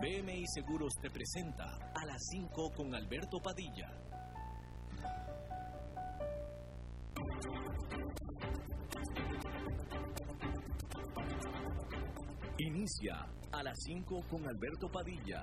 BMI Seguros te presenta A las 5 con Alberto Padilla. Inicia A las 5 con Alberto Padilla.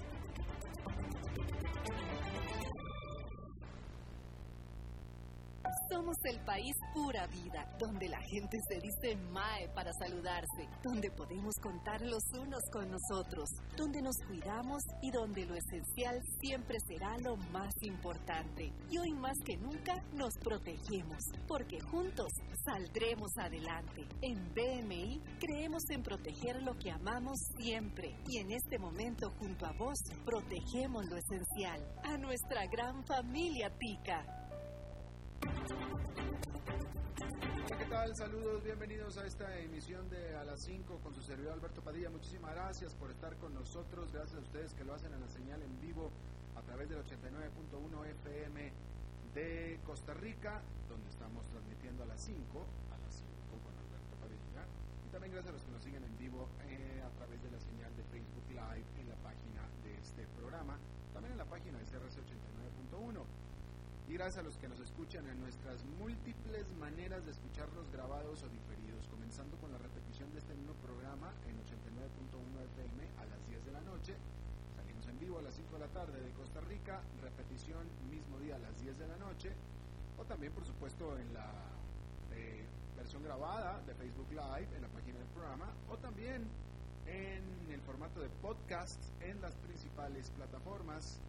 Somos el país pura vida, donde la gente se dice mae para saludarse, donde podemos contar los unos con nosotros, donde nos cuidamos y donde lo esencial siempre será lo más importante. Y hoy más que nunca nos protegemos, porque juntos saldremos adelante. En BMI creemos en proteger lo que amamos siempre, y en este momento junto a vos protegemos lo esencial, a nuestra gran familia Tica. Hola, ¿qué tal? Saludos, bienvenidos a esta emisión de A las 5 con su servidor Alberto Padilla. Muchísimas gracias por estar con nosotros, gracias a ustedes que lo hacen en la señal en vivo a través del 89.1 FM de Costa Rica, donde estamos transmitiendo a las 5 con Alberto Padilla. Y también gracias a los que nos siguen en vivo a través de la señal de Facebook Live en la página de este programa, también en la página de CRC 89.1. Y gracias a los que nos escuchan en nuestras múltiples maneras de escucharlos grabados o diferidos, comenzando con la repetición de este mismo programa en 89.1 FM a las 10 de la noche. Salimos en vivo a las 5 de la tarde de Costa Rica, repetición mismo día a las 10 de la noche. O también, por supuesto, en la versión grabada de Facebook Live, en la página del programa. O también en el formato de podcast en las principales plataformas.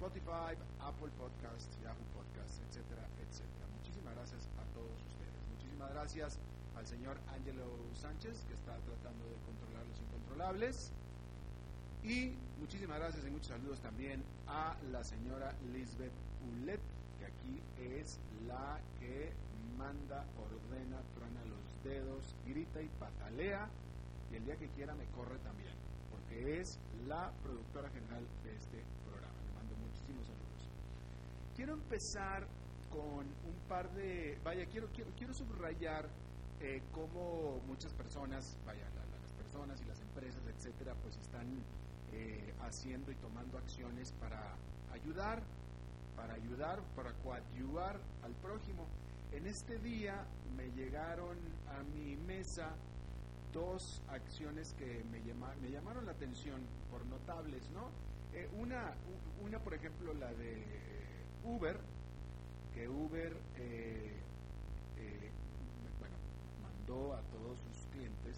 Spotify, Apple Podcasts, Yahoo Podcasts, etcétera, etcétera. Muchísimas gracias a todos ustedes. Muchísimas gracias al señor Ángelo Sánchez, que está tratando de controlar los incontrolables. Y muchísimas gracias y muchos saludos también a la señora Lisbeth Ulet, que aquí es la que manda, ordena, truena los dedos, grita y patalea. Y el día que quiera me corre también, porque es la productora general de este programa. Quiero empezar con un par de... Quiero subrayar cómo muchas personas, las personas y las empresas, etcétera, pues están haciendo y tomando acciones para ayudar, para coadyuvar al prójimo. En este día me llegaron a mi mesa dos acciones que me llamaron la atención por notables, ¿no? Una, por ejemplo, la de Uber, que Uber mandó a todos sus clientes,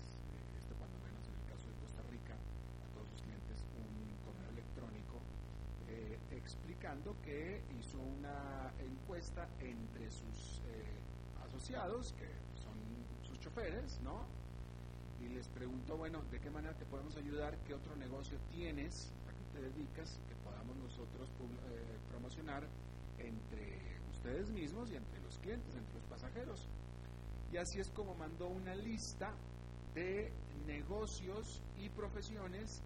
esto cuando menos en el caso de Costa Rica, a todos sus clientes un correo electrónico explicando que hizo una encuesta entre sus asociados, que son sus choferes, ¿no? Y les preguntó, bueno, ¿de qué manera te podemos ayudar? ¿Qué otro negocio tienes? Te dedicas que podamos nosotros promocionar entre ustedes mismos y entre los clientes, entre los pasajeros. Y así es como mandó una lista de negocios y profesiones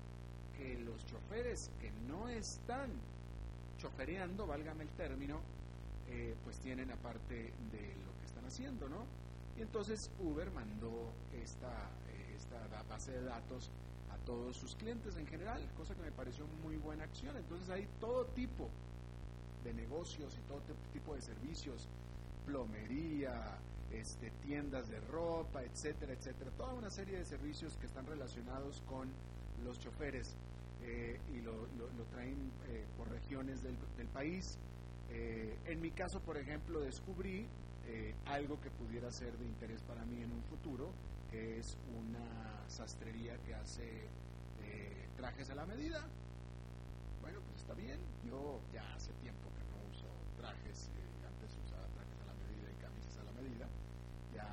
que los choferes que no están chofereando, válgame el término, pues tienen aparte de lo que están haciendo, ¿no? Y entonces Uber mandó esta base de datos a todos sus clientes en general, cosa que me pareció muy buena acción. Entonces hay todo tipo de negocios y todo tipo de servicios, plomería, tiendas de ropa, etcétera, etcétera, toda una serie de servicios que están relacionados con los choferes y lo traen por regiones del país. En mi caso, por ejemplo, descubrí algo que pudiera ser de interés para mí en un futuro, que es una sastrería que hace trajes a la medida. Bueno, pues está bien. Yo ya hace tiempo que no uso trajes, antes usaba trajes a la medida y camisas a la medida. Ya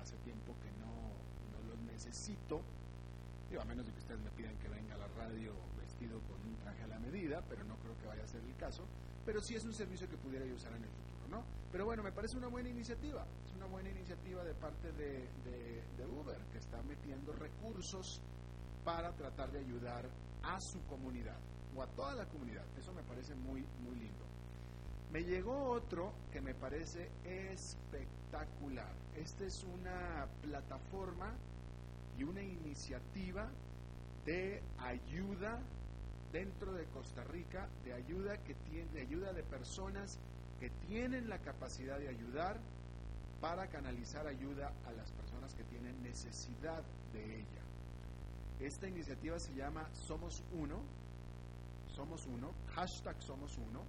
hace tiempo que no los necesito. Digo, a menos de que ustedes me pidan que venga a la radio vestido con un traje a la medida, pero no creo que vaya a ser el caso. Pero sí es un servicio que pudiera yo usar en el futuro, ¿no? Pero bueno, me parece una buena iniciativa. Es una buena iniciativa de parte de Uber, que está metiendo recursos para tratar de ayudar a su comunidad o a toda la comunidad. Eso me parece muy, muy lindo. Me llegó otro que me parece espectacular. Esta es una plataforma y una iniciativa de ayuda dentro de Costa Rica, de ayuda de personas que tienen la capacidad de ayudar para canalizar ayuda a las personas que tienen necesidad de ella. Esta iniciativa se llama Somos Uno, hashtag Somos Uno,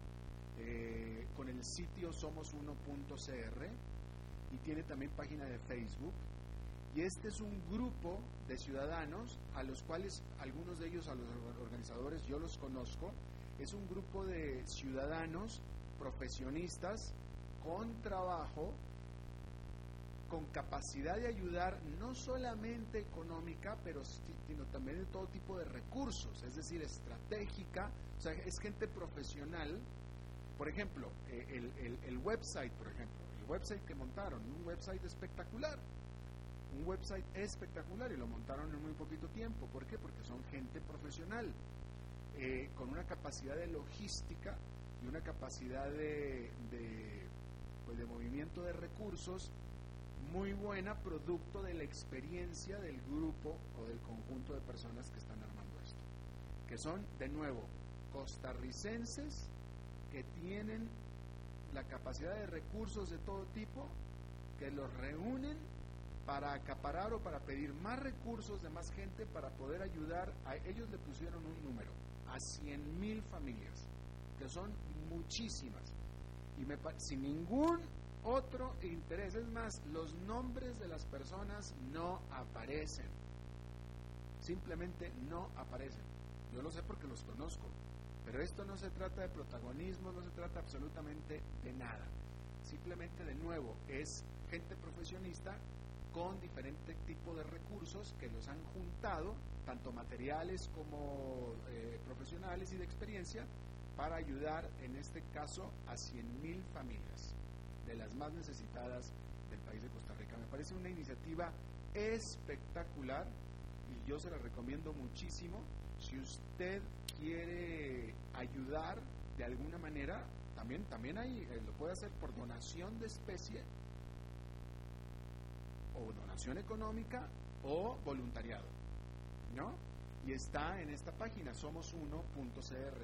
con el sitio somosuno.cr, y tiene también página de Facebook. Y este es un grupo de ciudadanos a los cuales, algunos de ellos, a los organizadores, yo los conozco. Es un grupo de ciudadanos profesionistas con trabajo, con capacidad de ayudar no solamente económica, pero sino también de todo tipo de recursos, es decir, estratégica. O sea, es gente profesional. Por ejemplo, el website que montaron, un website espectacular, y lo montaron en muy poquito tiempo. ¿Por qué? Porque son gente profesional, con una capacidad de logística y una capacidad de movimiento de recursos muy buena, producto de la experiencia del grupo o del conjunto de personas que están armando esto, que son, de nuevo, costarricenses que tienen la capacidad de recursos de todo tipo, que los reúnen para acaparar o para pedir más recursos de más gente para poder ayudar. A ellos le pusieron un número, a 100,000 familias, que son muchísimas, y sin ningún otro interés. Es más, los nombres de las personas no aparecen, simplemente no aparecen. Yo lo sé porque los conozco, pero esto no se trata de protagonismo, no se trata absolutamente de nada. Simplemente, de nuevo, es gente profesionista con diferente tipo de recursos que los han juntado, tanto materiales como profesionales y de experiencia, para ayudar, en este caso, a 100,000 familias de las más necesitadas del país de Costa Rica. Me parece una iniciativa espectacular y yo se la recomiendo muchísimo. Si usted quiere ayudar de alguna manera, también ahí lo puede hacer por donación de especie, o donación económica, o voluntariado, ¿no? Y está en esta página, somosuno.cr,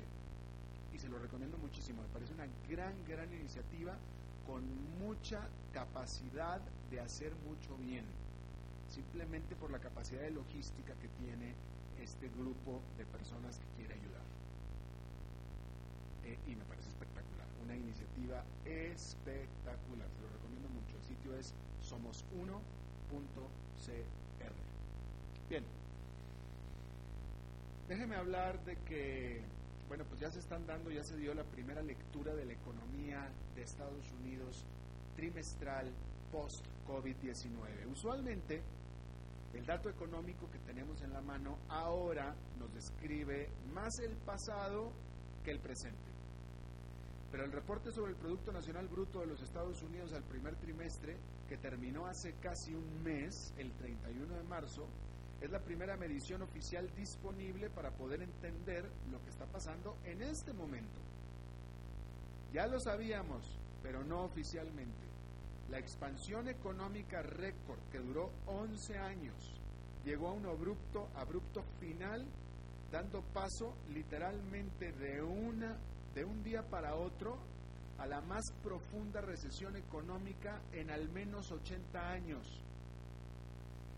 y se lo recomiendo muchísimo. Me parece una gran iniciativa, con mucha capacidad de hacer mucho bien, simplemente por la capacidad de logística que tiene este grupo de personas que quiere ayudar. Y me parece espectacular, una iniciativa espectacular, se lo recomiendo mucho. El sitio es somosuno.cr. Bien, déjeme hablar de que, bueno, pues ya se dio la primera lectura de la economía de Estados Unidos trimestral post-COVID-19. Usualmente, el dato económico que tenemos en la mano ahora nos describe más el pasado que el presente. Pero el reporte sobre el Producto Nacional Bruto de los Estados Unidos al primer trimestre, que terminó hace casi un mes, el 31 de marzo, es la primera medición oficial disponible para poder entender lo que está pasando en este momento. Ya lo sabíamos, pero no oficialmente. La expansión económica récord, que duró 11 años, llegó a un abrupto final, dando paso literalmente de un día para otro a la más profunda recesión económica en al menos 80 años.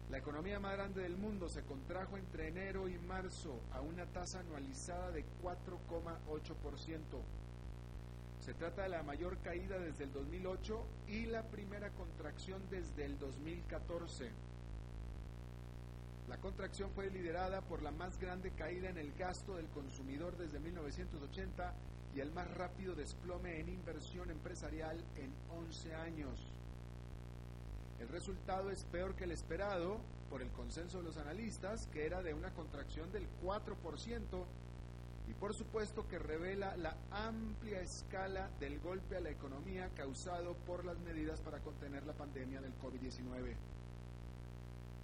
La economía más grande del mundo se contrajo entre enero y marzo a una tasa anualizada de 4,8%. Se trata de la mayor caída desde el 2008 y la primera contracción desde el 2014. La contracción fue liderada por la más grande caída en el gasto del consumidor desde 1980 y el más rápido desplome en inversión empresarial en 11 años. El resultado es peor que el esperado por el consenso de los analistas, que era de una contracción del 4%, y por supuesto que revela la amplia escala del golpe a la economía causado por las medidas para contener la pandemia del COVID-19.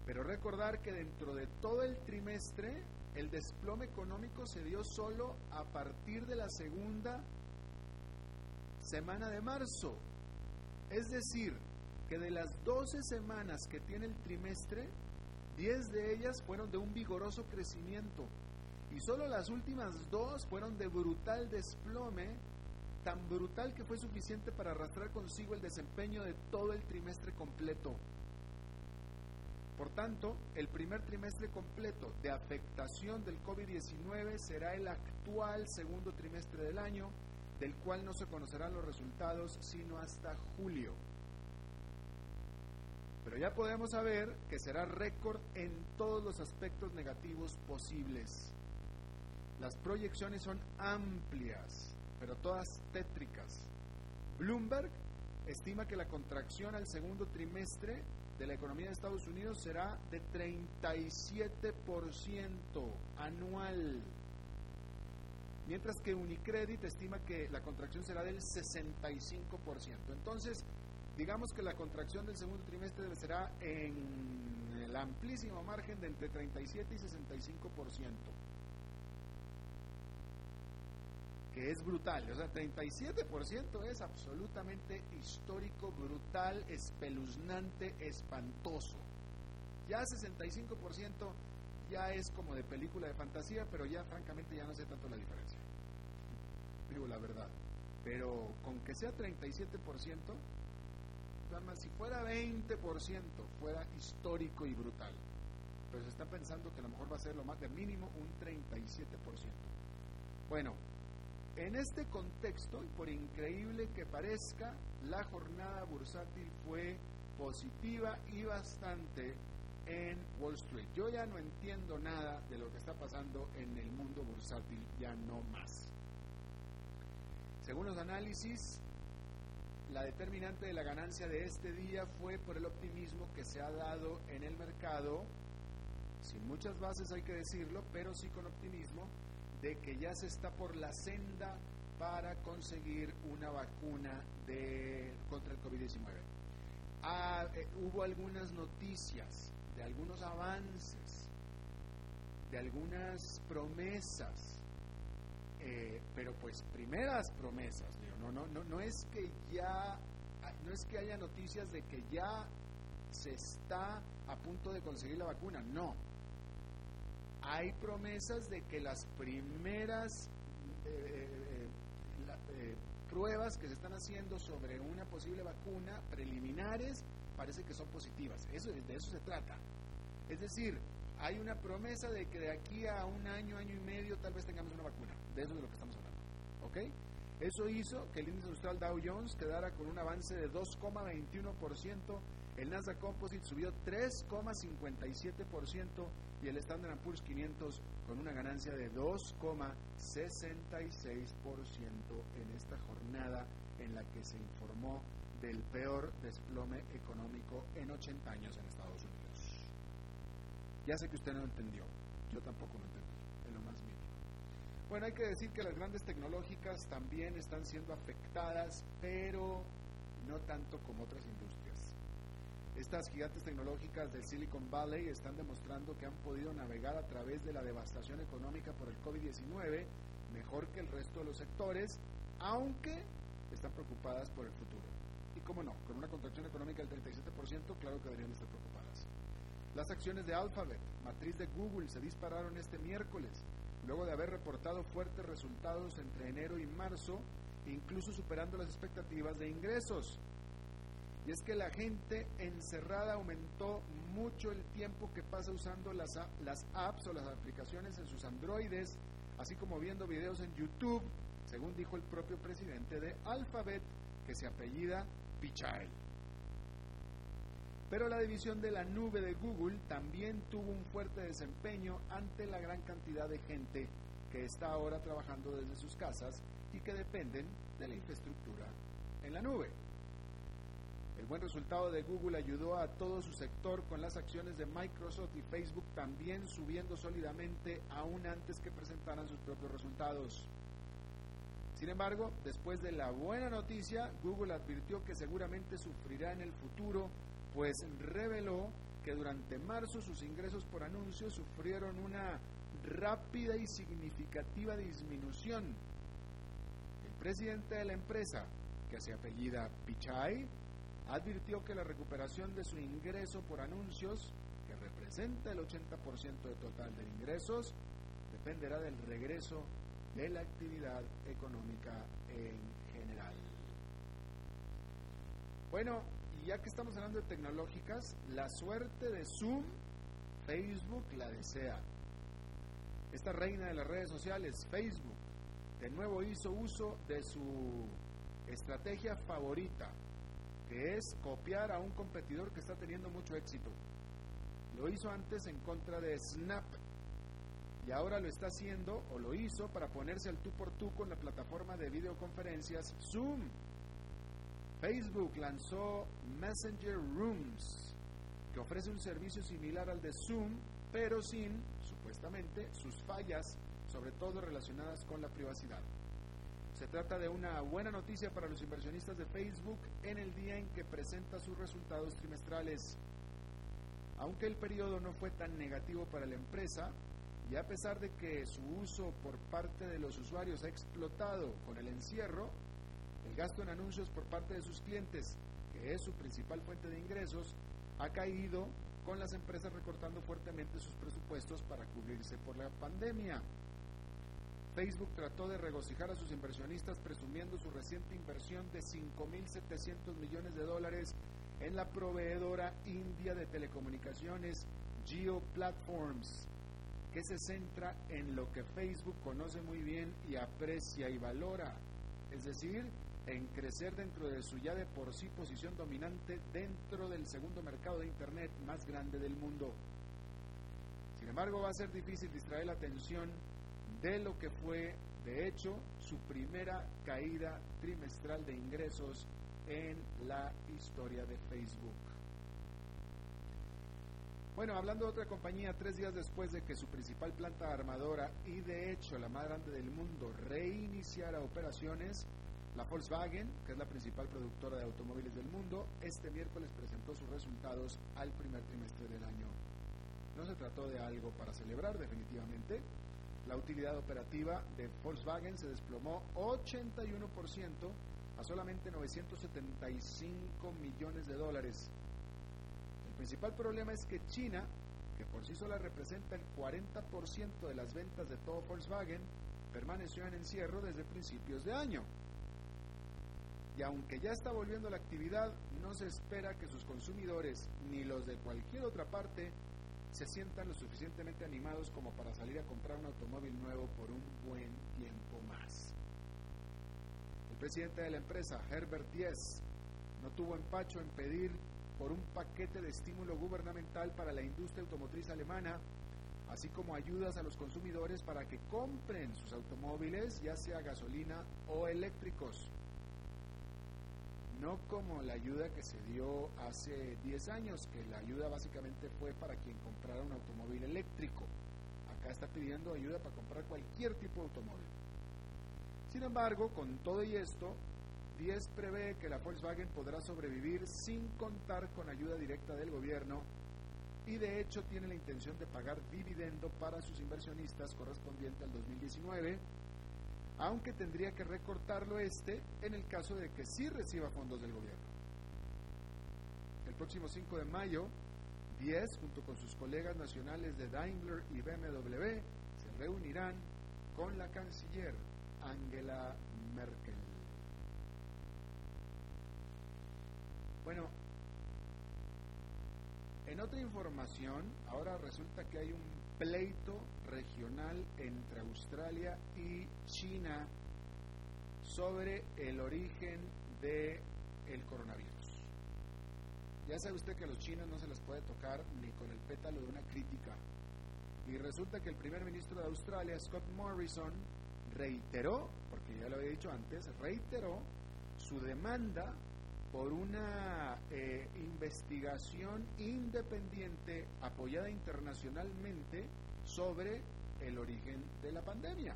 Pero recordar que dentro de todo el trimestre, el desplome económico se dio solo a partir de la segunda semana de marzo. Es decir, que de las 12 semanas que tiene el trimestre, 10 de ellas fueron de un vigoroso crecimiento y solo las últimas 2 fueron de brutal desplome, tan brutal que fue suficiente para arrastrar consigo el desempeño de todo el trimestre completo. Por tanto, el primer trimestre completo de afectación del COVID-19 será el actual segundo trimestre del año, del cual no se conocerán los resultados sino hasta julio. Pero ya podemos saber que será récord en todos los aspectos negativos posibles. Las proyecciones son amplias, pero todas tétricas. Bloomberg estima que la contracción al segundo trimestre de la economía de Estados Unidos será de 37% anual, mientras que Unicredit estima que la contracción será del 65%. Entonces, digamos que la contracción del segundo trimestre será en el amplísimo margen de entre 37 y 65%, que es brutal. O sea, 37% es absolutamente histórico, brutal, espeluznante, espantoso. Ya 65% ya es como de película de fantasía, pero ya francamente ya no sé tanto la diferencia, digo la verdad. Pero con que sea 37%, si fuera 20% fuera histórico y brutal, pero se está pensando que a lo mejor va a ser lo más de mínimo un 37%. Bueno, en este contexto, y por increíble que parezca, la jornada bursátil fue positiva y bastante en Wall Street. Yo ya no entiendo nada de lo que está pasando en el mundo bursátil, ya no más. Según los análisis, la determinante de la ganancia de este día fue por el optimismo que se ha dado en el mercado, sin muchas bases hay que decirlo, pero sí con optimismo, de que ya se está por la senda para conseguir una vacuna contra el COVID-19. Hubo algunas noticias de algunos avances, de algunas promesas, pero pues primeras promesas. No es que haya noticias de que ya se está a punto de conseguir la vacuna, no. Hay promesas de que las primeras pruebas que se están haciendo sobre una posible vacuna, preliminares, parece que son positivas. De eso se trata. Es decir, hay una promesa de que de aquí a un año, año y medio, tal vez tengamos una vacuna. De eso es de lo que estamos hablando. ¿Ok? Eso hizo que el índice industrial Dow Jones quedara con un avance de 2,21%, el Nasdaq Composite subió 3,57% y el Standard & Poor's 500 con una ganancia de 2,66% en esta jornada en la que se informó del peor desplome económico en 80 años en Estados Unidos. Ya sé que usted no entendió, yo tampoco lo entendí. Bueno, hay que decir que las grandes tecnológicas también están siendo afectadas, pero no tanto como otras industrias. Estas gigantes tecnológicas del Silicon Valley están demostrando que han podido navegar a través de la devastación económica por el COVID-19 mejor que el resto de los sectores, aunque están preocupadas por el futuro. Y cómo no, con una contracción económica del 37%, claro que deberían estar preocupadas. Las acciones de Alphabet, matriz de Google, se dispararon este miércoles, luego de haber reportado fuertes resultados entre enero y marzo, incluso superando las expectativas de ingresos. Y es que la gente encerrada aumentó mucho el tiempo que pasa usando las apps o las aplicaciones en sus androides, así como viendo videos en YouTube, según dijo el propio presidente de Alphabet, que se apellida Pichai. Pero la división de la nube de Google también tuvo un fuerte desempeño ante la gran cantidad de gente que está ahora trabajando desde sus casas y que dependen de la infraestructura en la nube. El buen resultado de Google ayudó a todo su sector, con las acciones de Microsoft y Facebook también subiendo sólidamente aún antes que presentaran sus propios resultados. Sin embargo, después de la buena noticia, Google advirtió que seguramente sufrirá en el futuro, pues reveló que durante marzo sus ingresos por anuncios sufrieron una rápida y significativa disminución. El presidente de la empresa, que se apellida Pichai, advirtió que la recuperación de su ingreso por anuncios, que representa el 80% del total de ingresos, dependerá del regreso de la actividad económica en general. Bueno, y ya que estamos hablando de tecnológicas, la suerte de Zoom, Facebook la desea. Esta reina de las redes sociales, Facebook, de nuevo hizo uso de su estrategia favorita, que es copiar a un competidor que está teniendo mucho éxito. Lo hizo antes en contra de Snap, y ahora lo está haciendo, o lo hizo, para ponerse al tú por tú con la plataforma de videoconferencias Zoom. Facebook lanzó Messenger Rooms, que ofrece un servicio similar al de Zoom, pero sin, supuestamente, sus fallas, sobre todo relacionadas con la privacidad. Se trata de una buena noticia para los inversionistas de Facebook en el día en que presenta sus resultados trimestrales. Aunque el periodo no fue tan negativo para la empresa, y a pesar de que su uso por parte de los usuarios ha explotado con el encierro, el gasto en anuncios por parte de sus clientes, que es su principal fuente de ingresos, ha caído, con las empresas recortando fuertemente sus presupuestos para cubrirse por la pandemia. Facebook trató de regocijar a sus inversionistas presumiendo su reciente inversión de $5,700 millones en la proveedora india de telecomunicaciones Jio Platforms, que se centra en lo que Facebook conoce muy bien y aprecia y valora, es decir, en crecer dentro de su ya de por sí posición dominante dentro del segundo mercado de Internet más grande del mundo. Sin embargo, va a ser difícil distraer la atención de lo que fue, de hecho, su primera caída trimestral de ingresos en la historia de Facebook. Bueno, hablando de otra compañía, 3 días después de que su principal planta armadora, y de hecho la más grande del mundo, reiniciara operaciones, la Volkswagen, que es la principal productora de automóviles del mundo, este miércoles presentó sus resultados al primer trimestre del año. No se trató de algo para celebrar, definitivamente. La utilidad operativa de Volkswagen se desplomó 81% a solamente $975 millones. El principal problema es que China, que por sí sola representa el 40% de las ventas de todo Volkswagen, permaneció en encierro desde principios de año. Y aunque ya está volviendo la actividad, no se espera que sus consumidores, ni los de cualquier otra parte, se sientan lo suficientemente animados como para salir a comprar un automóvil nuevo por un buen tiempo más. El presidente de la empresa, Herbert Diess, no tuvo empacho en pedir por un paquete de estímulo gubernamental para la industria automotriz alemana, así como ayudas a los consumidores para que compren sus automóviles, ya sea gasolina o eléctricos. No como la ayuda que se dio hace 10 años, que la ayuda básicamente fue para quien comprara un automóvil eléctrico. Acá está pidiendo ayuda para comprar cualquier tipo de automóvil. Sin embargo, con todo y esto, Diess prevé que la Volkswagen podrá sobrevivir sin contar con ayuda directa del gobierno, y de hecho tiene la intención de pagar dividendo para sus inversionistas correspondiente al 2019, aunque tendría que recortarlo en el caso de que sí reciba fondos del gobierno. El próximo 5 de mayo, Diess, junto con sus colegas nacionales de Daimler y BMW, se reunirán con la canciller Angela Merkel. Bueno, en otra información, ahora resulta que hay un pleito regional entre Australia y China sobre el origen del coronavirus. Ya sabe usted que a los chinos no se les puede tocar ni con el pétalo de una crítica. Y resulta que el primer ministro de Australia, Scott Morrison, reiteró, porque ya lo había dicho antes, reiteró su demanda por una investigación independiente apoyada internacionalmente sobre el origen de la pandemia.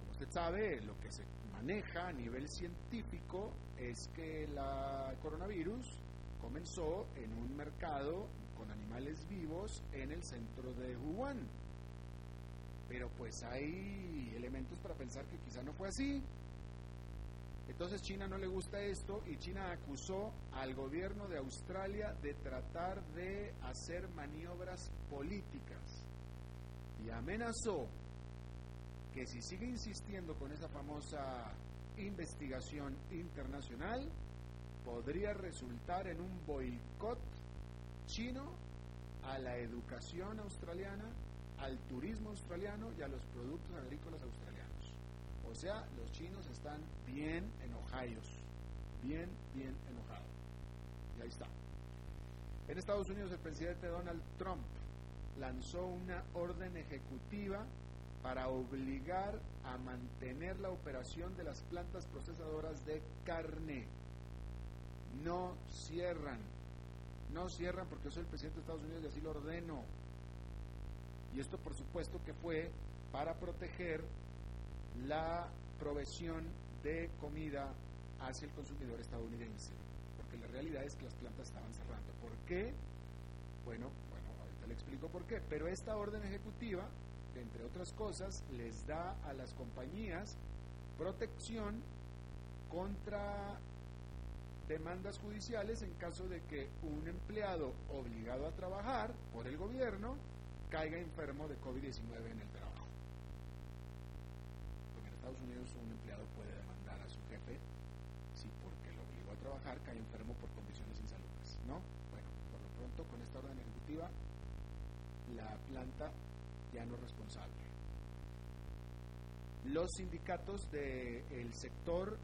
Como usted sabe, lo que se maneja a nivel científico es que el coronavirus comenzó en un mercado con animales vivos en el centro de Wuhan. Pero pues hay elementos para pensar que quizá no fue así. Entonces China no le gusta esto y China acusó al gobierno de Australia de tratar de hacer maniobras políticas y amenazó que si sigue insistiendo con esa famosa investigación internacional podría resultar en un boicot chino a la educación australiana, al turismo australiano y a los productos agrícolas australianos. O sea, los chinos están bien enojados, bien enojados. Y ahí está. En Estados Unidos, el presidente Donald Trump lanzó una orden ejecutiva para obligar a mantener la operación de las plantas procesadoras de carne. No cierran porque yo soy el presidente de Estados Unidos y así lo ordeno. Y esto por supuesto que fue para proteger la provisión de comida hacia el consumidor estadounidense, porque la realidad es que las plantas estaban cerrando. ¿Por qué? Bueno, ahorita le explico por qué, pero esta orden ejecutiva, entre otras cosas, les da a las compañías protección contra demandas judiciales en caso de que un empleado obligado a trabajar por el gobierno caiga enfermo de COVID-19 en el trabajo. Porque en Estados Unidos un empleado puede demandar a su jefe si porque lo obligó a trabajar cae enfermo por condiciones insalubres, ¿no? Bueno, por lo pronto con esta orden ejecutiva la planta ya no es responsable. Los sindicatos del sector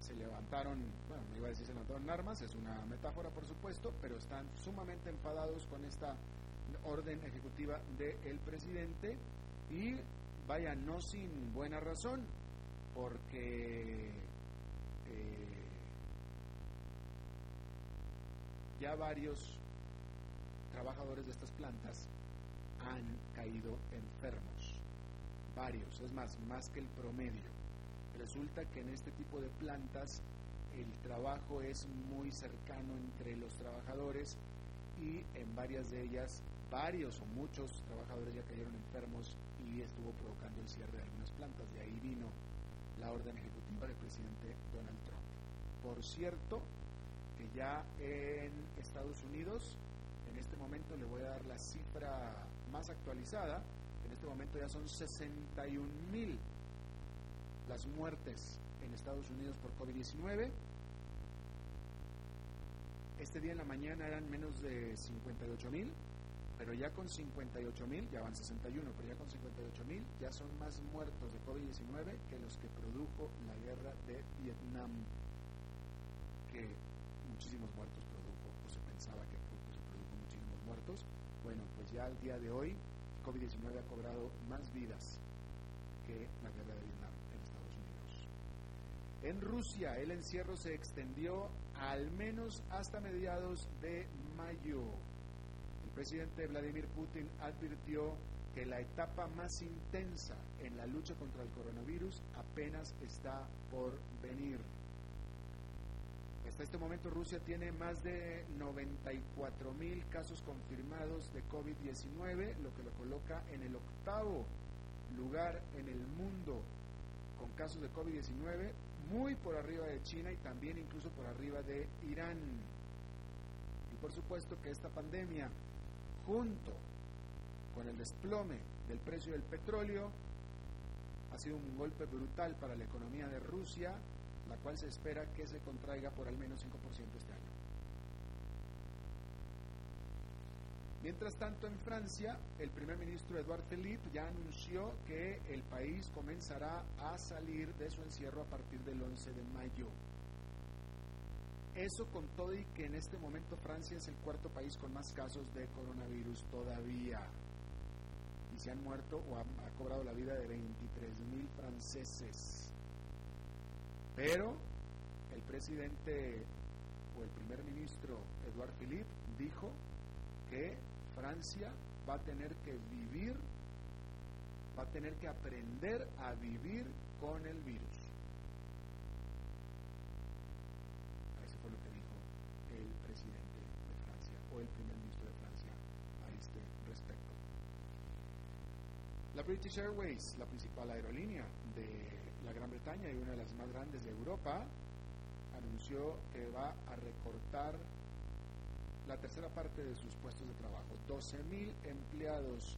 se levantaron, bueno, no iba a decir se levantaron armas, es una metáfora por supuesto, pero están sumamente enfadados con esta orden ejecutiva del presidente y vaya, no sin buena razón, porque ya varios trabajadores de estas plantas han caído enfermos, varios, es más que el promedio. Resulta que en este tipo de plantas el trabajo es muy cercano entre los trabajadores y en varias de ellas varios o muchos trabajadores ya cayeron enfermos y estuvo provocando el cierre de algunas plantas. De ahí vino la orden ejecutiva del presidente Donald Trump. Por cierto, que ya en Estados Unidos, en este momento le voy a dar la cifra más actualizada, en este momento ya son 61,000 las muertes en Estados Unidos por COVID-19. Este día en la mañana eran menos de 58,000, pero ya con 58,000, ya van 61, pero ya con 58,000 ya son más muertos de COVID-19 que los que produjo la guerra de Vietnam, que muchísimos muertos produjo, o se pensaba que se produjo muchísimos muertos. Bueno, pues ya al día de hoy COVID-19 ha cobrado más vidas que la guerra de Vietnam en Estados Unidos. En Rusia el encierro se extendió al menos hasta mediados de mayo. El presidente Vladimir Putin advirtió que la etapa más intensa en la lucha contra el coronavirus apenas está por venir. Hasta este momento Rusia tiene más de 94,000 casos confirmados de COVID-19, lo que lo coloca en el 8º lugar en el mundo con casos de COVID-19, muy por arriba de China y también incluso por arriba de Irán. Y por supuesto que esta pandemia, junto con el desplome del precio del petróleo, ha sido un golpe brutal para la economía de Rusia, la cual se espera que se contraiga por al menos 5% este año. Mientras tanto, en Francia, el primer ministro Edouard Philippe ya anunció que el país comenzará a salir de su encierro a partir del 11 de mayo. Eso con todo y que en este momento Francia es el 4º país con más casos de coronavirus todavía. Y se han muerto o ha cobrado la vida de 23,000 franceses. Pero el presidente o el primer ministro Edouard Philippe dijo que Francia va a tener que vivir, va a tener que aprender a vivir con el virus. Eso fue lo que dijo el presidente. La British Airways, la principal aerolínea de la Gran Bretaña y una de las más grandes de Europa, anunció que va a recortar la tercera parte de sus puestos de trabajo. 12.000 empleados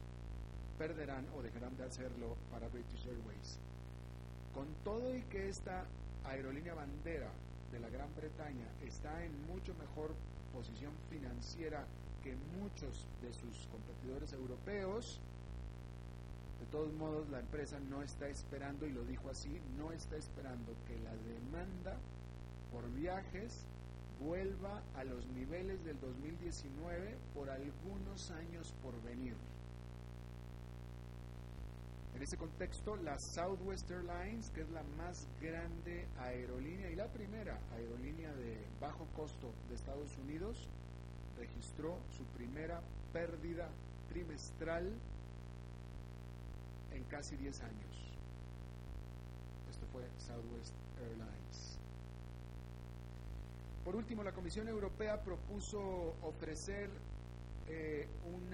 perderán o dejarán de hacerlo para British Airways. Con todo y que esta aerolínea bandera de la Gran Bretaña está en mucho mejor posición financiera que muchos de sus competidores europeos, de todos modos la empresa no está esperando, y lo dijo así, no está esperando que la demanda por viajes vuelva a los niveles del 2019 por algunos años por venir. En ese contexto, la Southwest Airlines, que es la más grande aerolínea y la primera aerolínea de bajo costo de Estados Unidos, registró su primera pérdida trimestral en casi 10 años. Esto fue Southwest Airlines. Por último, la Comisión Europea propuso ofrecer un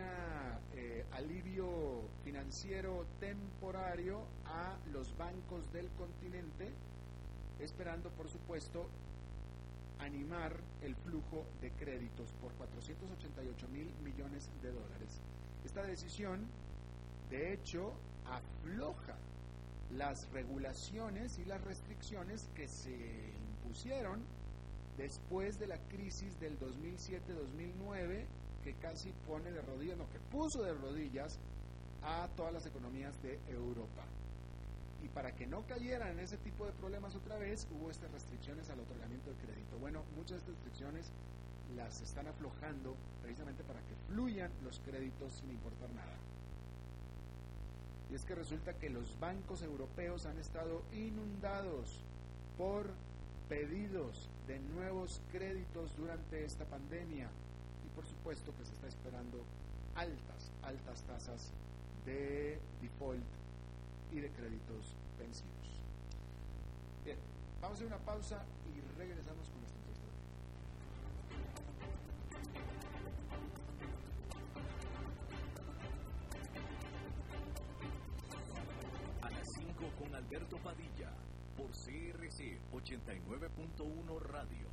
alivio financiero temporario a los bancos del continente, esperando, por supuesto, animar el flujo de créditos por $488 mil millones. Esta decisión, de hecho, afloja las regulaciones y las restricciones que se impusieron después de la crisis del 2007-2009, que casi pone de rodillas, no, que puso de rodillas a todas las economías de Europa. Y para que no cayeran en ese tipo de problemas otra vez, hubo estas restricciones al otorgamiento de crédito. Bueno, muchas de estas restricciones las están aflojando precisamente para que fluyan los créditos sin importar nada. Y es que resulta que los bancos europeos han estado inundados por pedidos de nuevos créditos durante esta pandemia, y por supuesto que se está esperando altas tasas de default y de créditos vencidos. Bien, vamos a hacer una pausa y regresamos con esta entrevista. A las 5 con Alberto Padilla, por CRC 89.1 Radio.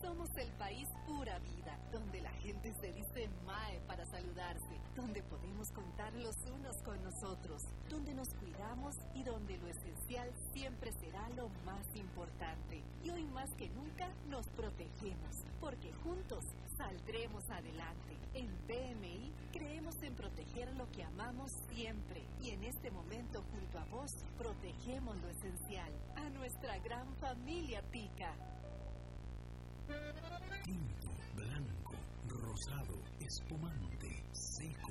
Somos el país pura vida, donde la gente se dice mae para saludarse, donde podemos contar los unos con los otros, donde nos cuidamos y donde lo esencial siempre será lo más importante. Y hoy más que nunca nos protegemos, porque juntos saldremos adelante. En BMI creemos en proteger lo que amamos siempre, y en este momento junto a vos protegemos lo esencial, a nuestra gran familia tica. Tinto, blanco, rosado, espumante, seco,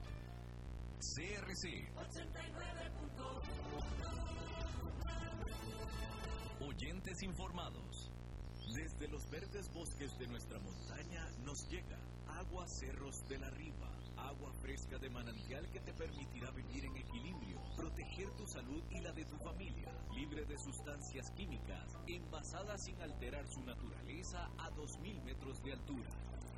CRC 89.1. Oyentes informados. Desde los verdes bosques de nuestra montaña nos llega Agua Cerros de la Riva, agua fresca de manantial que te permitirá vivir en equilibrio, proteger tu salud y la de tu familia, libre de sustancias químicas, envasada sin alterar su naturaleza a 2.000 metros de altura.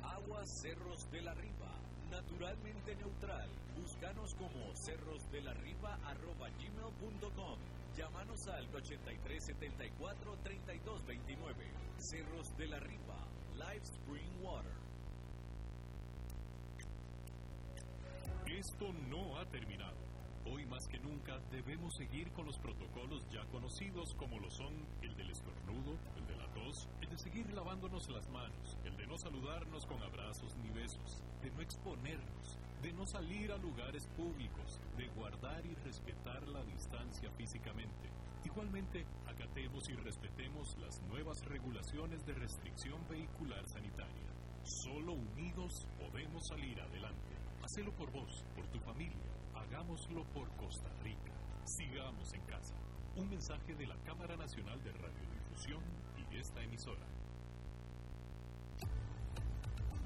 Agua Cerros de la Riva, naturalmente neutral. Búscanos como cerrosdelariva@gmail.com. Llámanos al 83 74 32 29. Cerros de la Riva, Live Spring Water. Esto no ha terminado. Hoy más que nunca debemos seguir con los protocolos ya conocidos, como lo son el del estornudo, el de la tos, el de seguir lavándonos las manos, el de no saludarnos con abrazos ni besos, de no exponernos, de no salir a lugares públicos, de guardar y respetar la distancia físicamente. Igualmente, acatemos y respetemos las nuevas regulaciones de restricción vehicular sanitaria. Solo unidos podemos salir adelante. Hacelo por vos, por tu familia. Hagámoslo por Costa Rica. Sigamos en casa. Un mensaje de la Cámara Nacional de Radiodifusión y esta emisora.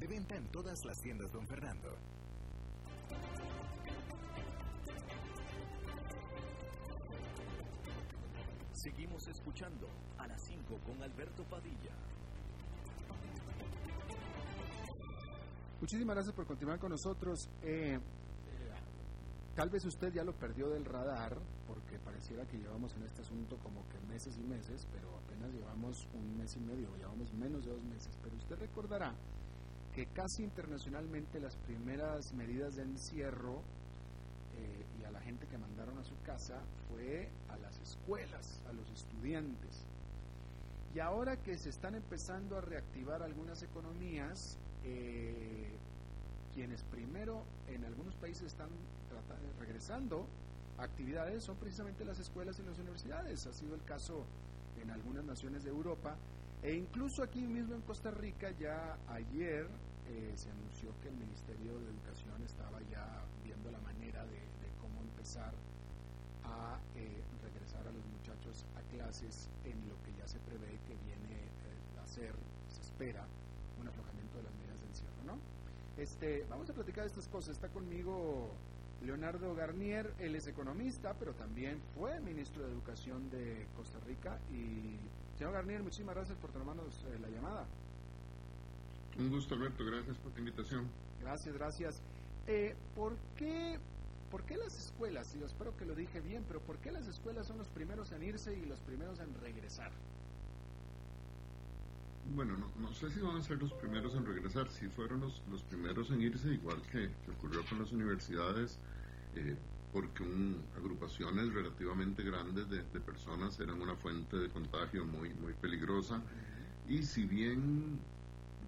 De venta en todas las tiendas Don Fernando. Seguimos escuchando a las 5 con Alberto Padilla. Muchísimas gracias por continuar con nosotros. Tal vez usted ya lo perdió del radar, porque pareciera que llevamos en este asunto como que meses y meses, pero apenas llevamos un mes y medio, llevamos menos de 2 meses. Pero usted recordará que casi internacionalmente las primeras medidas de encierro y a la gente que mandaron a su casa fue a las escuelas, a los estudiantes. Y ahora que se están empezando a reactivar algunas economías, quienes primero en algunos países están regresando a actividades son precisamente las escuelas y las universidades. Ha sido el caso en algunas naciones de Europa. E incluso aquí mismo en Costa Rica, ya ayer se anunció que el Ministerio de Educación estaba ya viendo la manera de cómo empezar a regresar a los muchachos a clases en lo que ya se prevé que viene a ser, se espera, un aflojamiento de las medidas de encierro, ¿no? Vamos a platicar de estas cosas. Está conmigo Leonardo Garnier. Él es economista, pero también fue ministro de Educación de Costa Rica. Y señor Garnier, muchísimas gracias por tomarnos la llamada. Un gusto, Alberto, gracias por tu invitación. Gracias, gracias. ¿Por qué las escuelas, y yo espero que lo dije bien, pero por qué las escuelas son los primeros en irse y los primeros en regresar? Bueno, no sé si van a ser los primeros en regresar. Si fueron los primeros en irse, igual que ocurrió con las universidades, porque agrupaciones relativamente grandes de personas eran una fuente de contagio muy, muy peligrosa. Y si bien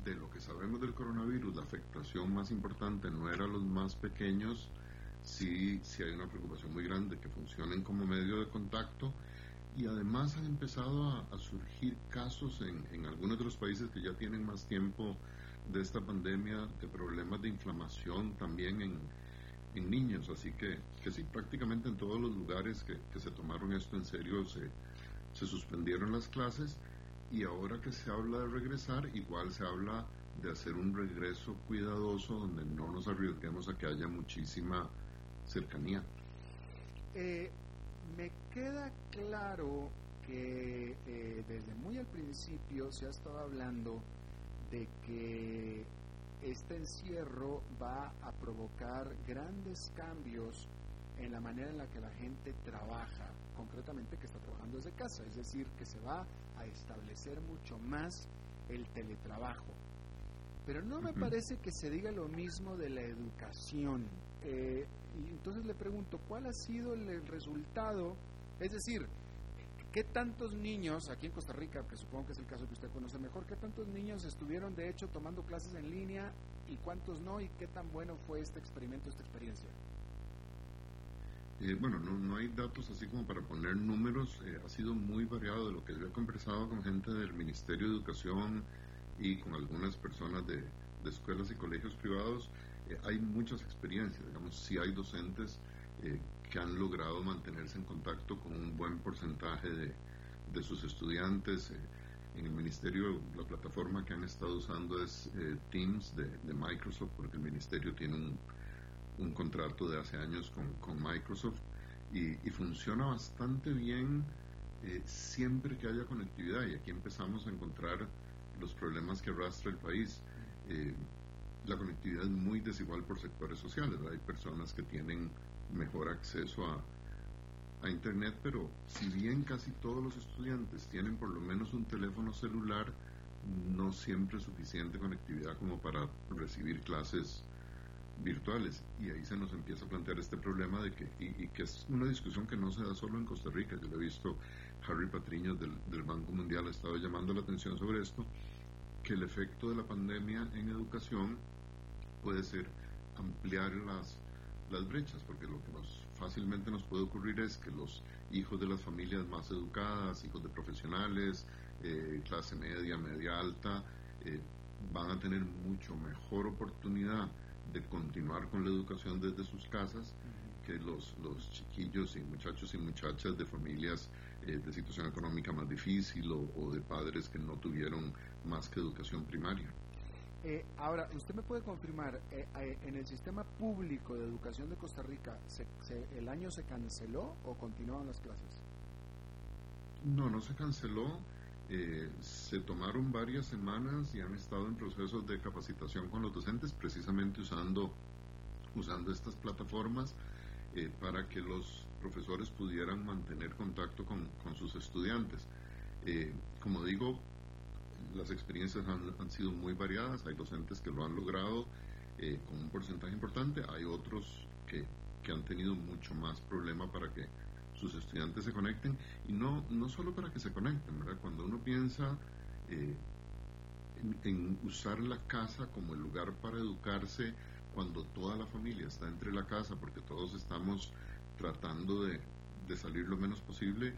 de lo que sabemos del coronavirus, la afectación más importante no era los más pequeños, sí hay una preocupación muy grande que funcionen como medio de contacto. Y además han empezado a surgir casos en algunos de los países que ya tienen más tiempo de esta pandemia, de problemas de inflamación también en niños, así que sí, prácticamente en todos los lugares que se tomaron esto en serio se suspendieron las clases. Y ahora que se habla de regresar, igual se habla de hacer un regreso cuidadoso donde no nos arriesguemos a que haya muchísima cercanía. Me queda claro que desde muy al principio se ha estado hablando de que este encierro va a provocar grandes cambios en la manera en la que la gente trabaja, concretamente que está trabajando desde casa, es decir, que se va a establecer mucho más el teletrabajo. Pero no me parece que se diga lo mismo de la educación. Y entonces le pregunto, ¿cuál ha sido el resultado? Es decir, ¿qué tantos niños, aquí en Costa Rica, que supongo que es el caso que usted conoce mejor, qué tantos niños estuvieron de hecho tomando clases en línea y cuántos no? ¿Y qué tan bueno fue este experimento, esta experiencia? Bueno, no hay datos así como para poner números. Ha sido muy variado de lo que yo he conversado con gente del Ministerio de Educación y con algunas personas de escuelas y colegios privados. Hay muchas experiencias, digamos, sí hay docentes que han logrado mantenerse en contacto con un buen porcentaje de sus estudiantes. En el ministerio, la plataforma que han estado usando es Teams de Microsoft, porque el ministerio tiene un contrato de hace años con Microsoft y funciona bastante bien siempre que haya conectividad. Y aquí empezamos a encontrar los problemas que arrastra el país. La conectividad es muy desigual por sectores sociales, ¿verdad? Hay personas que tienen mejor acceso a Internet, pero si bien casi todos los estudiantes tienen por lo menos un teléfono celular, no siempre es suficiente conectividad como para recibir clases virtuales, y ahí se nos empieza a plantear este problema de que, y que es una discusión que no se da solo en Costa Rica. Yo lo he visto, Harry Patriñas del Banco Mundial ha estado llamando la atención sobre esto, que el efecto de la pandemia en educación puede ser ampliar las brechas, porque lo que fácilmente nos puede ocurrir es que los hijos de las familias más educadas, hijos de profesionales, clase media, media alta, van a tener mucho mejor oportunidad de continuar con la educación desde sus casas que los chiquillos y muchachos y muchachas de familias de situación económica más difícil o de padres que no tuvieron más que educación primaria. Ahora, ¿usted me puede confirmar, en el sistema público de educación de Costa Rica, ¿el año se canceló o continuaban las clases? No se canceló. Se tomaron varias semanas y han estado en procesos de capacitación con los docentes, precisamente usando estas plataformas para que los profesores pudieran mantener contacto con sus estudiantes. Como digo, las experiencias han sido muy variadas. Hay docentes que lo han logrado con un porcentaje importante, hay otros que han tenido mucho más problema para que sus estudiantes se conecten, y no solo para que se conecten, ¿verdad? Cuando uno piensa en usar la casa como el lugar para educarse, cuando toda la familia está entre la casa, porque todos estamos tratando de salir lo menos posible,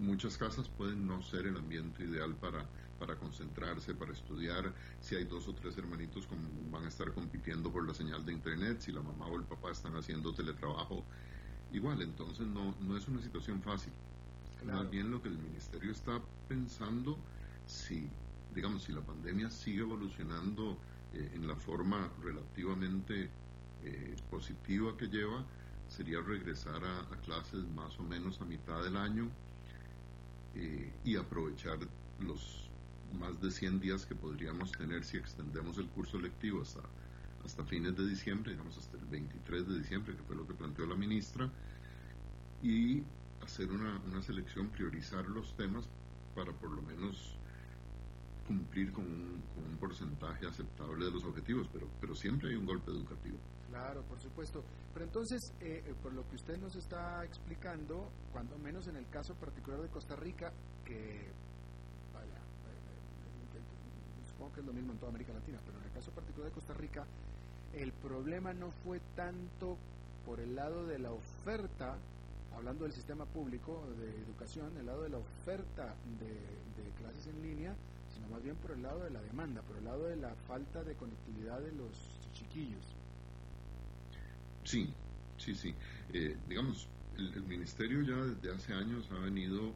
muchas casas pueden no ser el ambiente ideal para concentrarse, para estudiar. Si hay dos o tres hermanitos van a estar compitiendo por la señal de internet, si la mamá o el papá están haciendo teletrabajo, igual. Entonces no es una situación fácil. Claro. Más bien lo que el ministerio está pensando, si la pandemia sigue evolucionando en la forma relativamente positiva que lleva, sería regresar a clases más o menos a mitad del año y aprovechar los más de 100 días que podríamos tener si extendemos el curso lectivo hasta fines de diciembre, digamos hasta el 23 de diciembre, que fue lo que planteó la ministra, y hacer una selección, priorizar los temas para por lo menos cumplir con un porcentaje aceptable de los objetivos, pero siempre hay un golpe educativo. Claro, por supuesto. Pero entonces, por lo que usted nos está explicando, cuando menos en el caso particular de Costa Rica, que supongo que es lo mismo en toda América Latina, pero en el caso particular de Costa Rica, el problema no fue tanto por el lado de la oferta, hablando del sistema público de educación, el lado de la oferta de clases en línea, sino más bien por el lado de la demanda, por el lado de la falta de conectividad de los chiquillos. Sí. Digamos, el ministerio ya desde hace años ha venido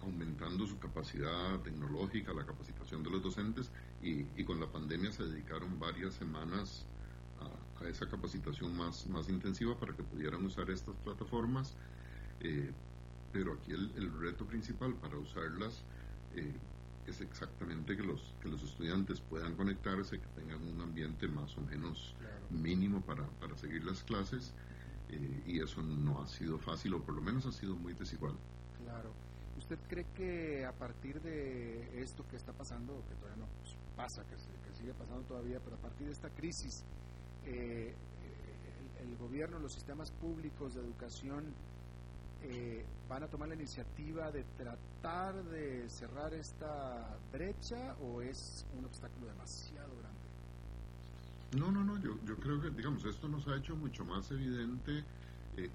aumentando su capacidad tecnológica, la capacitación de los docentes, y con la pandemia se dedicaron varias semanas a esa capacitación más intensiva para que pudieran usar estas plataformas. Pero aquí el reto principal para usarlas es exactamente que los estudiantes puedan conectarse, que tengan un ambiente más o menos mínimo para seguir las clases, y eso no ha sido fácil, o por lo menos ha sido muy desigual. Claro. ¿Usted cree que a partir de esto que está pasando, que todavía no pasa, que sigue pasando todavía, pero a partir de esta crisis, el gobierno, los sistemas públicos de educación van a tomar la iniciativa de tratar de cerrar esta brecha, o es un obstáculo demasiado grande? No, yo creo que, digamos, esto nos ha hecho mucho más evidente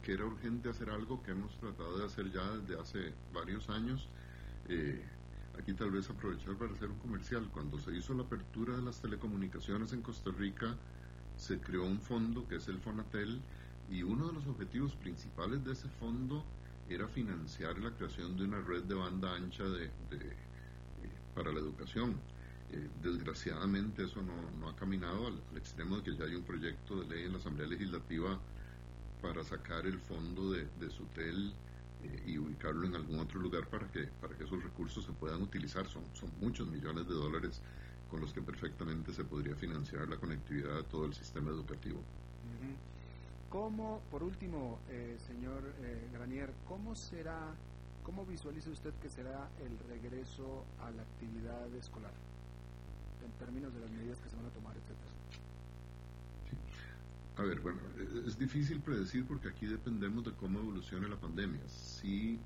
que era urgente hacer algo que hemos tratado de hacer ya desde hace varios años. Aquí tal vez aprovechar para hacer un comercial. Cuando se hizo la apertura de las telecomunicaciones en Costa Rica, se creó un fondo que es el Fonatel, y uno de los objetivos principales de ese fondo era financiar la creación de una red de banda ancha para la educación. Desgraciadamente eso no ha caminado al extremo de que ya hay un proyecto de ley en la Asamblea Legislativa para sacar el fondo de Sutel y ubicarlo en algún otro lugar para que esos recursos se puedan utilizar. Son muchos millones de dólares con los que perfectamente se podría financiar la conectividad de todo el sistema educativo. Uh-huh. ¿Cómo, por último, señor Granier, cómo visualiza usted que será el regreso a la actividad escolar en términos de las medidas que se van a tomar, etcétera? Sí, A ver, bueno, es difícil predecir porque aquí dependemos de cómo evolucione la pandemia. Si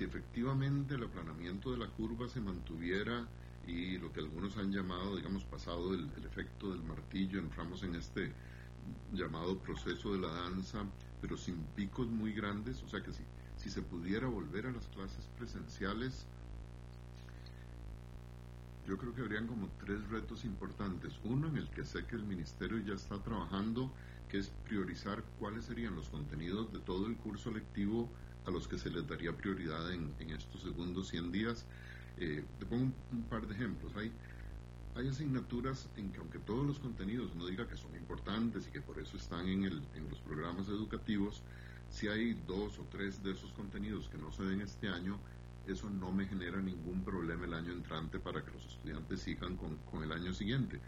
efectivamente el aplanamiento de la curva se mantuviera y lo que algunos han llamado, digamos, pasado el efecto del martillo, entramos en este llamado proceso de la danza, pero sin picos muy grandes, o sea que si se pudiera volver a las clases presenciales, yo creo que habrían como tres retos importantes. Uno en el que sé que el ministerio ya está trabajando, que es priorizar cuáles serían los contenidos de todo el curso lectivo a los que se les daría prioridad en estos segundos 100 días. Te pongo un par de ejemplos. Hay asignaturas en que, aunque todos los contenidos uno diga que son importantes y que por eso están en los programas educativos, si hay dos o tres de esos contenidos que no se den este año, eso no me genera ningún problema el año entrante para que los estudiantes sigan con el año siguiente.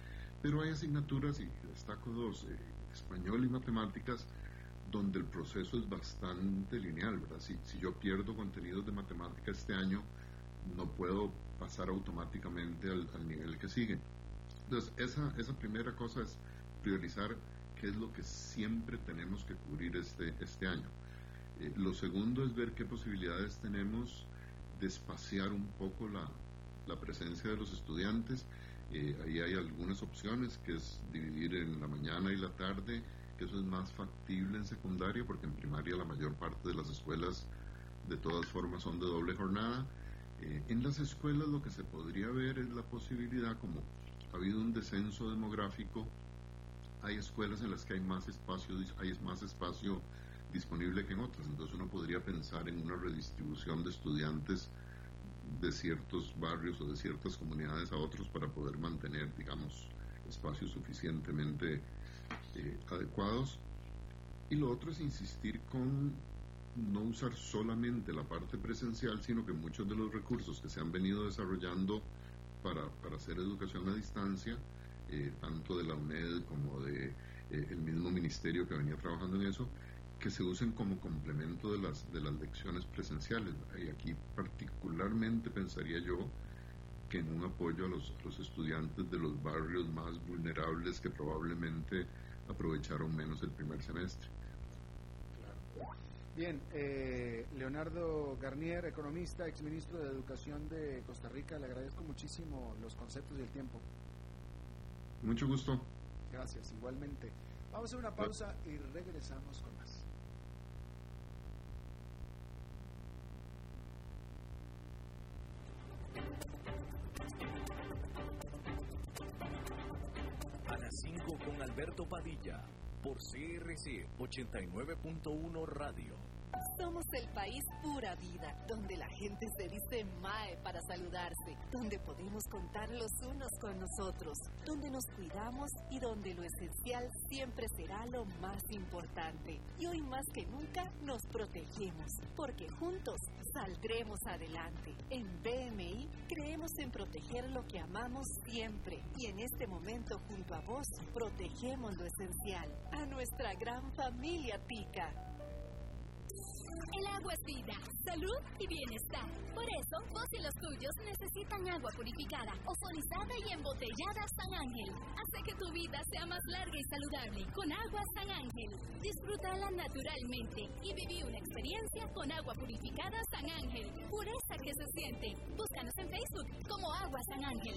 Pero hay asignaturas, y destaco dos, español y matemáticas, donde el proceso es bastante lineal, ¿verdad? Si yo pierdo contenidos de matemática este año, no puedo pasar automáticamente al nivel que sigue. Entonces, esa primera cosa es priorizar qué es lo que siempre tenemos que cubrir este año. Lo segundo es ver qué posibilidades tenemos de espaciar un poco la presencia de los estudiantes. Ahí hay algunas opciones, que es dividir en la mañana y la tarde, que eso es más factible en secundaria, porque en primaria la mayor parte de las escuelas de todas formas son de doble jornada. En las escuelas lo que se podría ver es la posibilidad, como ha habido un descenso demográfico, hay escuelas en las que hay más espacio disponible que en otras, entonces uno podría pensar en una redistribución de estudiantes de ciertos barrios o de ciertas comunidades a otros para poder mantener, digamos, espacios suficientemente adecuados. Y lo otro es insistir con no usar solamente la parte presencial, sino que muchos de los recursos que se han venido desarrollando para hacer educación a distancia, tanto de la UNED como de el mismo ministerio que venía trabajando en eso, que se usen como complemento de las lecciones presenciales. Y aquí particularmente pensaría yo que en un apoyo a los estudiantes de los barrios más vulnerables, que probablemente aprovecharon menos el primer semestre. Bien, Leonardo Garnier, economista, exministro de Educación de Costa Rica, le agradezco muchísimo los conceptos y el tiempo. Mucho gusto. Gracias, igualmente. Vamos a una pausa y regresamos con más. A las 5 con Alberto Padilla, por CRC 89.1 Radio. Somos el país pura vida, donde la gente se dice mae para saludarse, donde podemos contar los unos con nosotros, donde nos cuidamos y donde lo esencial siempre será lo más importante. Y hoy más que nunca nos protegemos, porque juntos saldremos adelante. En BMI creemos en proteger lo que amamos siempre, y en este momento junto a vos protegemos lo esencial, a nuestra gran familia tica. El agua es vida, salud y bienestar. Por eso, vos y los tuyos necesitan agua purificada, ozonizada y embotellada San Ángel. Hace que tu vida sea más larga y saludable con Agua San Ángel. Disfrútala naturalmente y viví una experiencia con agua purificada San Ángel. Pureza que se siente. Búscanos en Facebook como Agua San Ángel.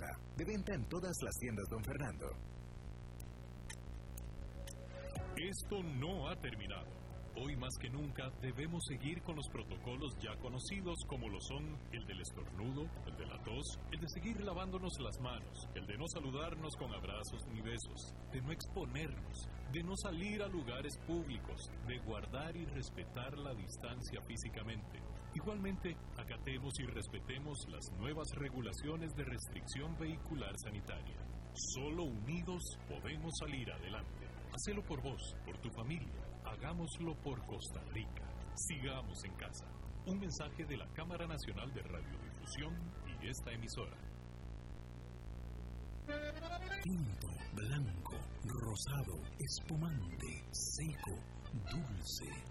De venta en todas las tiendas Don Fernando. Esto no ha terminado. Hoy más que nunca debemos seguir con los protocolos ya conocidos, como lo son el del estornudo, el de la tos, el de seguir lavándonos las manos, el de no saludarnos con abrazos ni besos, de no exponernos, de no salir a lugares públicos, de guardar y respetar la distancia físicamente. Igualmente, acatemos y respetemos las nuevas regulaciones de restricción vehicular sanitaria. Solo unidos podemos salir adelante. Hacelo por vos, por tu familia. Hagámoslo por Costa Rica. Sigamos en casa. Un mensaje de la Cámara Nacional de Radiodifusión y esta emisora. Tinto, blanco, rosado, espumante, seco, dulce.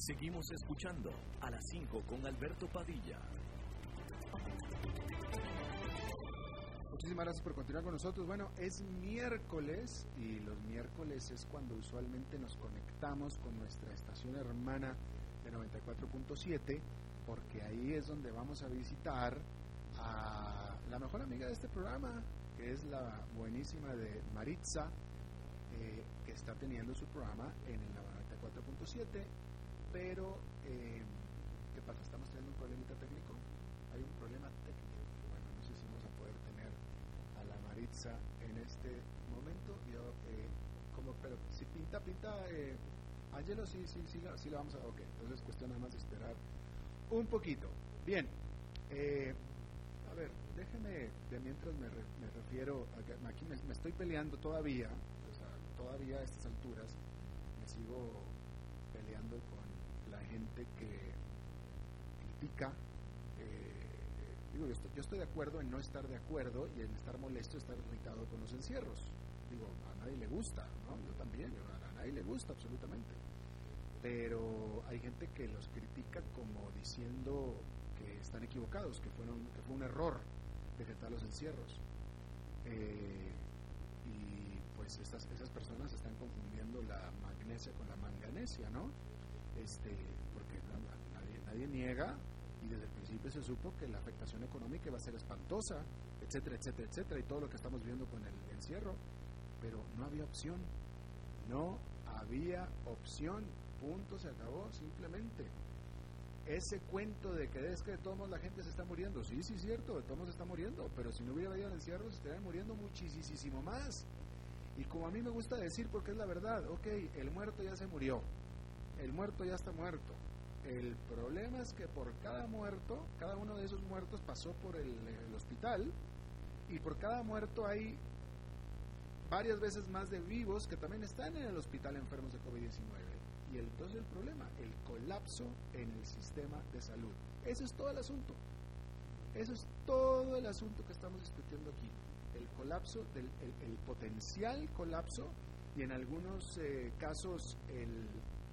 Seguimos escuchando a las 5 con Alberto Padilla. Muchísimas gracias por continuar con nosotros. Bueno, es miércoles y los miércoles es cuando usualmente nos conectamos con nuestra estación hermana de 94.7, porque ahí es donde vamos a visitar a la mejor amiga de este programa, que es la buenísima de Maritza, que está teniendo su programa en el 94.7, pero, ¿qué pasa? ¿Estamos teniendo un problemita técnico? Hay un problema técnico. Bueno, no sé si vamos a poder tener a la Maritza en este momento. Yo, pero si pinta, Angelo, sí la vamos a... Ok, entonces cuestión nada más de esperar un poquito. Bien, a ver, déjeme, de mientras me refiero, aquí me estoy peleando todavía, o sea, todavía a estas alturas me sigo peleando con la gente que critica, yo estoy de acuerdo en no estar de acuerdo y en estar molesto, estar irritado con los encierros. Digo, a nadie le gusta, ¿no? Yo también, a nadie le gusta absolutamente. Pero hay gente que los critica como diciendo que están equivocados, que fue un error decretar los encierros, y pues esas personas están confundiendo la magnesia con la manganesia, ¿no? Porque nadie niega, y desde el principio se supo que la afectación económica iba a ser espantosa, etcétera, etcétera, etcétera, y todo lo que estamos viendo con el encierro, pero no había opción, punto, se acabó, simplemente. Ese cuento de que es que de todos modos la gente se está muriendo, sí, es cierto, de todos modos se está muriendo, pero si no hubiera ido al encierro se estarían muriendo muchísimo más. Y como a mí me gusta decir, porque es la verdad, ok, el muerto ya se murió, el muerto ya está muerto. El problema es que por cada muerto, cada uno de esos muertos pasó por el hospital, y por cada muerto hay varias veces más de vivos que también están en el hospital enfermos de COVID-19. Y entonces el problema, el colapso en el sistema de salud. Eso es todo el asunto. Eso es todo el asunto que estamos discutiendo aquí. El colapso, el potencial colapso, y en algunos casos el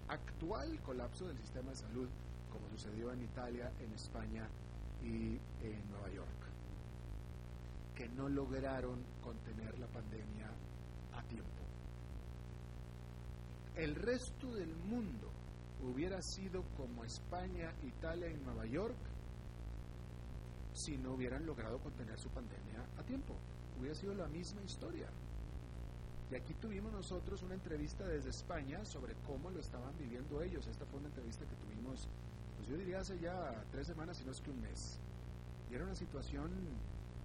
actual colapso del sistema de salud, como sucedió en Italia, en España y en Nueva York, que no lograron contener la pandemia a tiempo. El resto del mundo hubiera sido como España, Italia y Nueva York si no hubieran logrado contener su pandemia a tiempo. Hubiera sido la misma historia. Y aquí tuvimos nosotros una entrevista desde España sobre cómo lo estaban viviendo ellos. Esta fue una entrevista que tuvimos, pues yo diría hace ya 3 semanas, si no es que un mes. Y era una situación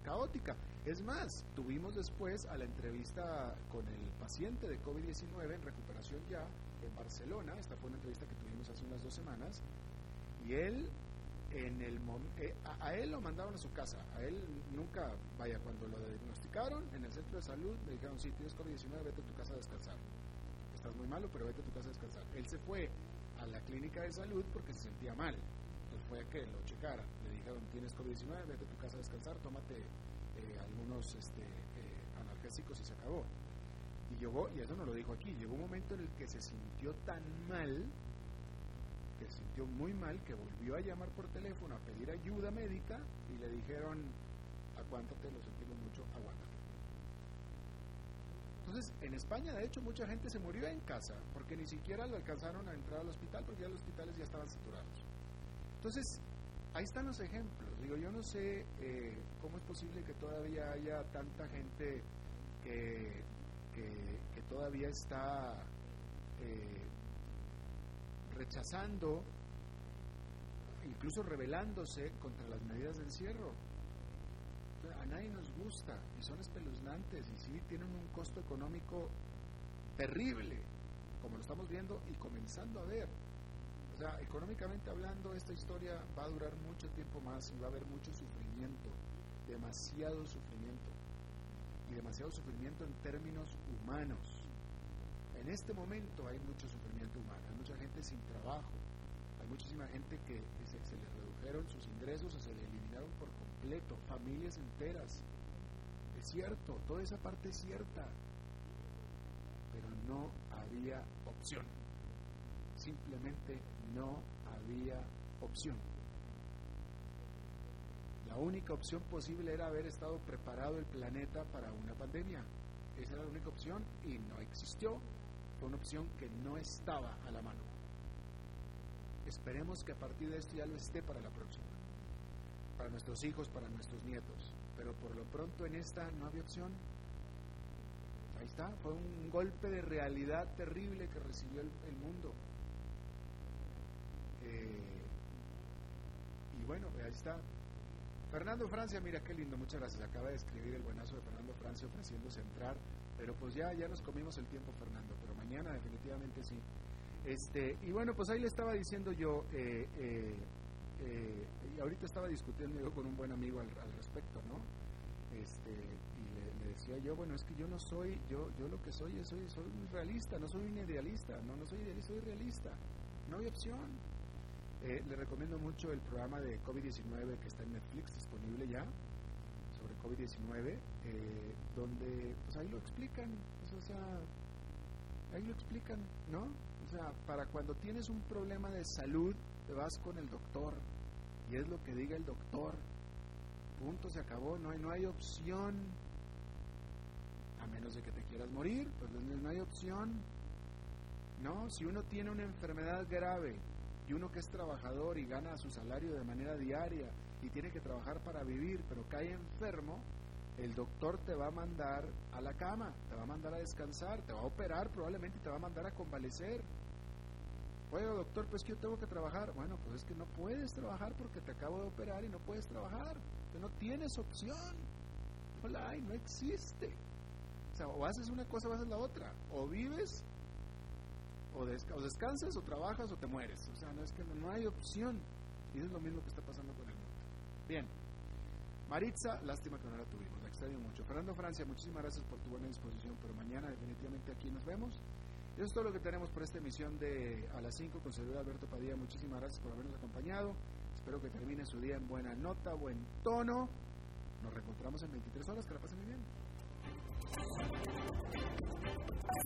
caótica. Es más, tuvimos después a la entrevista con el paciente de COVID-19 en recuperación ya en Barcelona. Esta fue una entrevista que tuvimos hace unas 2 semanas, y él, a él lo mandaron a su casa, a él nunca, vaya, cuando lo diagnosticaron en el centro de salud, le dijeron, sí, tienes COVID-19, vete a tu casa a descansar, estás muy malo, pero vete a tu casa a descansar. Él se fue a la clínica de salud porque se sentía mal, él fue a que lo checaran, le dijeron, tienes COVID-19, vete a tu casa a descansar, tómate algunos analgésicos y se acabó. Y llegó, y eso no lo dijo aquí, llegó un momento en el que se sintió tan mal, que se sintió muy mal, que volvió a llamar por teléfono a pedir ayuda médica y le dijeron, aguántate, lo sentimos mucho, aguántate. Entonces, en España, de hecho, mucha gente se murió en casa, porque ni siquiera lo alcanzaron a entrar al hospital, porque ya los hospitales ya estaban saturados. Entonces, ahí están los ejemplos. Digo, yo no sé cómo es posible que todavía haya tanta gente que todavía está rechazando, incluso rebelándose contra las medidas de encierro. A nadie nos gusta y son espeluznantes y sí tienen un costo económico terrible, como lo estamos viendo y comenzando a ver. O sea, económicamente hablando, esta historia va a durar mucho tiempo más y va a haber mucho sufrimiento, demasiado sufrimiento y demasiado sufrimiento en términos humanos. En este momento hay mucho sufrimiento humano, hay mucha gente sin trabajo, hay muchísima gente que se le redujeron sus ingresos o se le eliminaron por completo, familias enteras. Es cierto, toda esa parte es cierta, pero no había opción. Simplemente no había opción. La única opción posible era haber estado preparado el planeta para una pandemia. Esa era la única opción y no existió. Fue una opción que no estaba a la mano. Esperemos que a partir de esto ya lo esté para la próxima, para nuestros hijos, para nuestros nietos, pero por lo pronto en esta no había opción. Ahí está, fue un golpe de realidad terrible que recibió el mundo. Y bueno, ahí está. Fernando Francia, mira qué lindo, muchas gracias. Acaba de escribir el buenazo de Fernando Francia ofreciéndose entrar, pero pues ya nos comimos el tiempo, Fernando, pero mañana definitivamente sí. Y bueno, pues ahí le estaba diciendo yo, y ahorita estaba discutiendo yo con un buen amigo al respecto, ¿no? Y le decía yo, bueno, es que yo no soy, yo lo que soy un realista, no soy un idealista, no soy idealista, soy realista, no hay opción. Le recomiendo mucho el programa de COVID-19 que está en Netflix, disponible ya, sobre COVID-19, donde pues ahí lo explican, pues, o sea, ahí lo explican, ¿no? O sea, para cuando tienes un problema de salud, te vas con el doctor y es lo que diga el doctor. Punto, se acabó, no hay opción. A menos de que te quieras morir, pues no hay opción. No, si uno tiene una enfermedad grave y uno que es trabajador y gana su salario de manera diaria y tiene que trabajar para vivir, pero cae enfermo, el doctor te va a mandar a la cama, te va a mandar a descansar, te va a operar probablemente y te va a mandar a convalecer. Oye, doctor, pues que yo tengo que trabajar. Bueno, pues es que no puedes trabajar porque te acabo de operar y no puedes trabajar. No tienes opción. No existe. O sea, o haces una cosa o haces la otra. O vives, o descansas, o trabajas, o te mueres. O sea, no es que no hay opción. Y eso es lo mismo que está pasando con el mundo. Bien. Maritza, lástima que no la tuvimos. La extraño mucho. Fernando Francia, muchísimas gracias por tu buena disposición. Pero mañana definitivamente aquí nos vemos. Eso es todo lo que tenemos por esta emisión de A las 5 con Sergio Alberto Padilla. Muchísimas gracias por habernos acompañado. Espero que termine su día en buena nota, buen tono. Nos reencontramos en 23 horas. Que la pasen muy bien.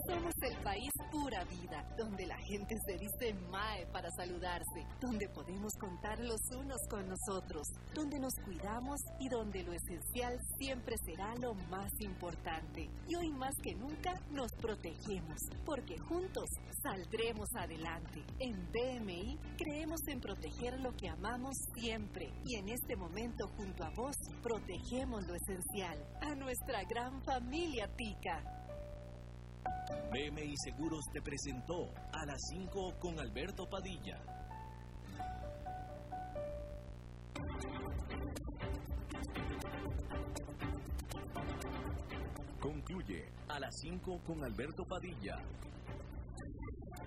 Somos el país pura vida, donde la gente se dice mae para saludarse, donde podemos contar los unos con los otros, donde nos cuidamos y donde lo esencial siempre será lo más importante. Y hoy más que nunca nos protegemos, porque juntos saldremos adelante. En BMI creemos en proteger lo que amamos siempre y en este momento junto a vos protegemos lo esencial, a nuestra gran familia tica. BMI Seguros te presentó A las 5 con Alberto Padilla. Concluye A las 5 con Alberto Padilla.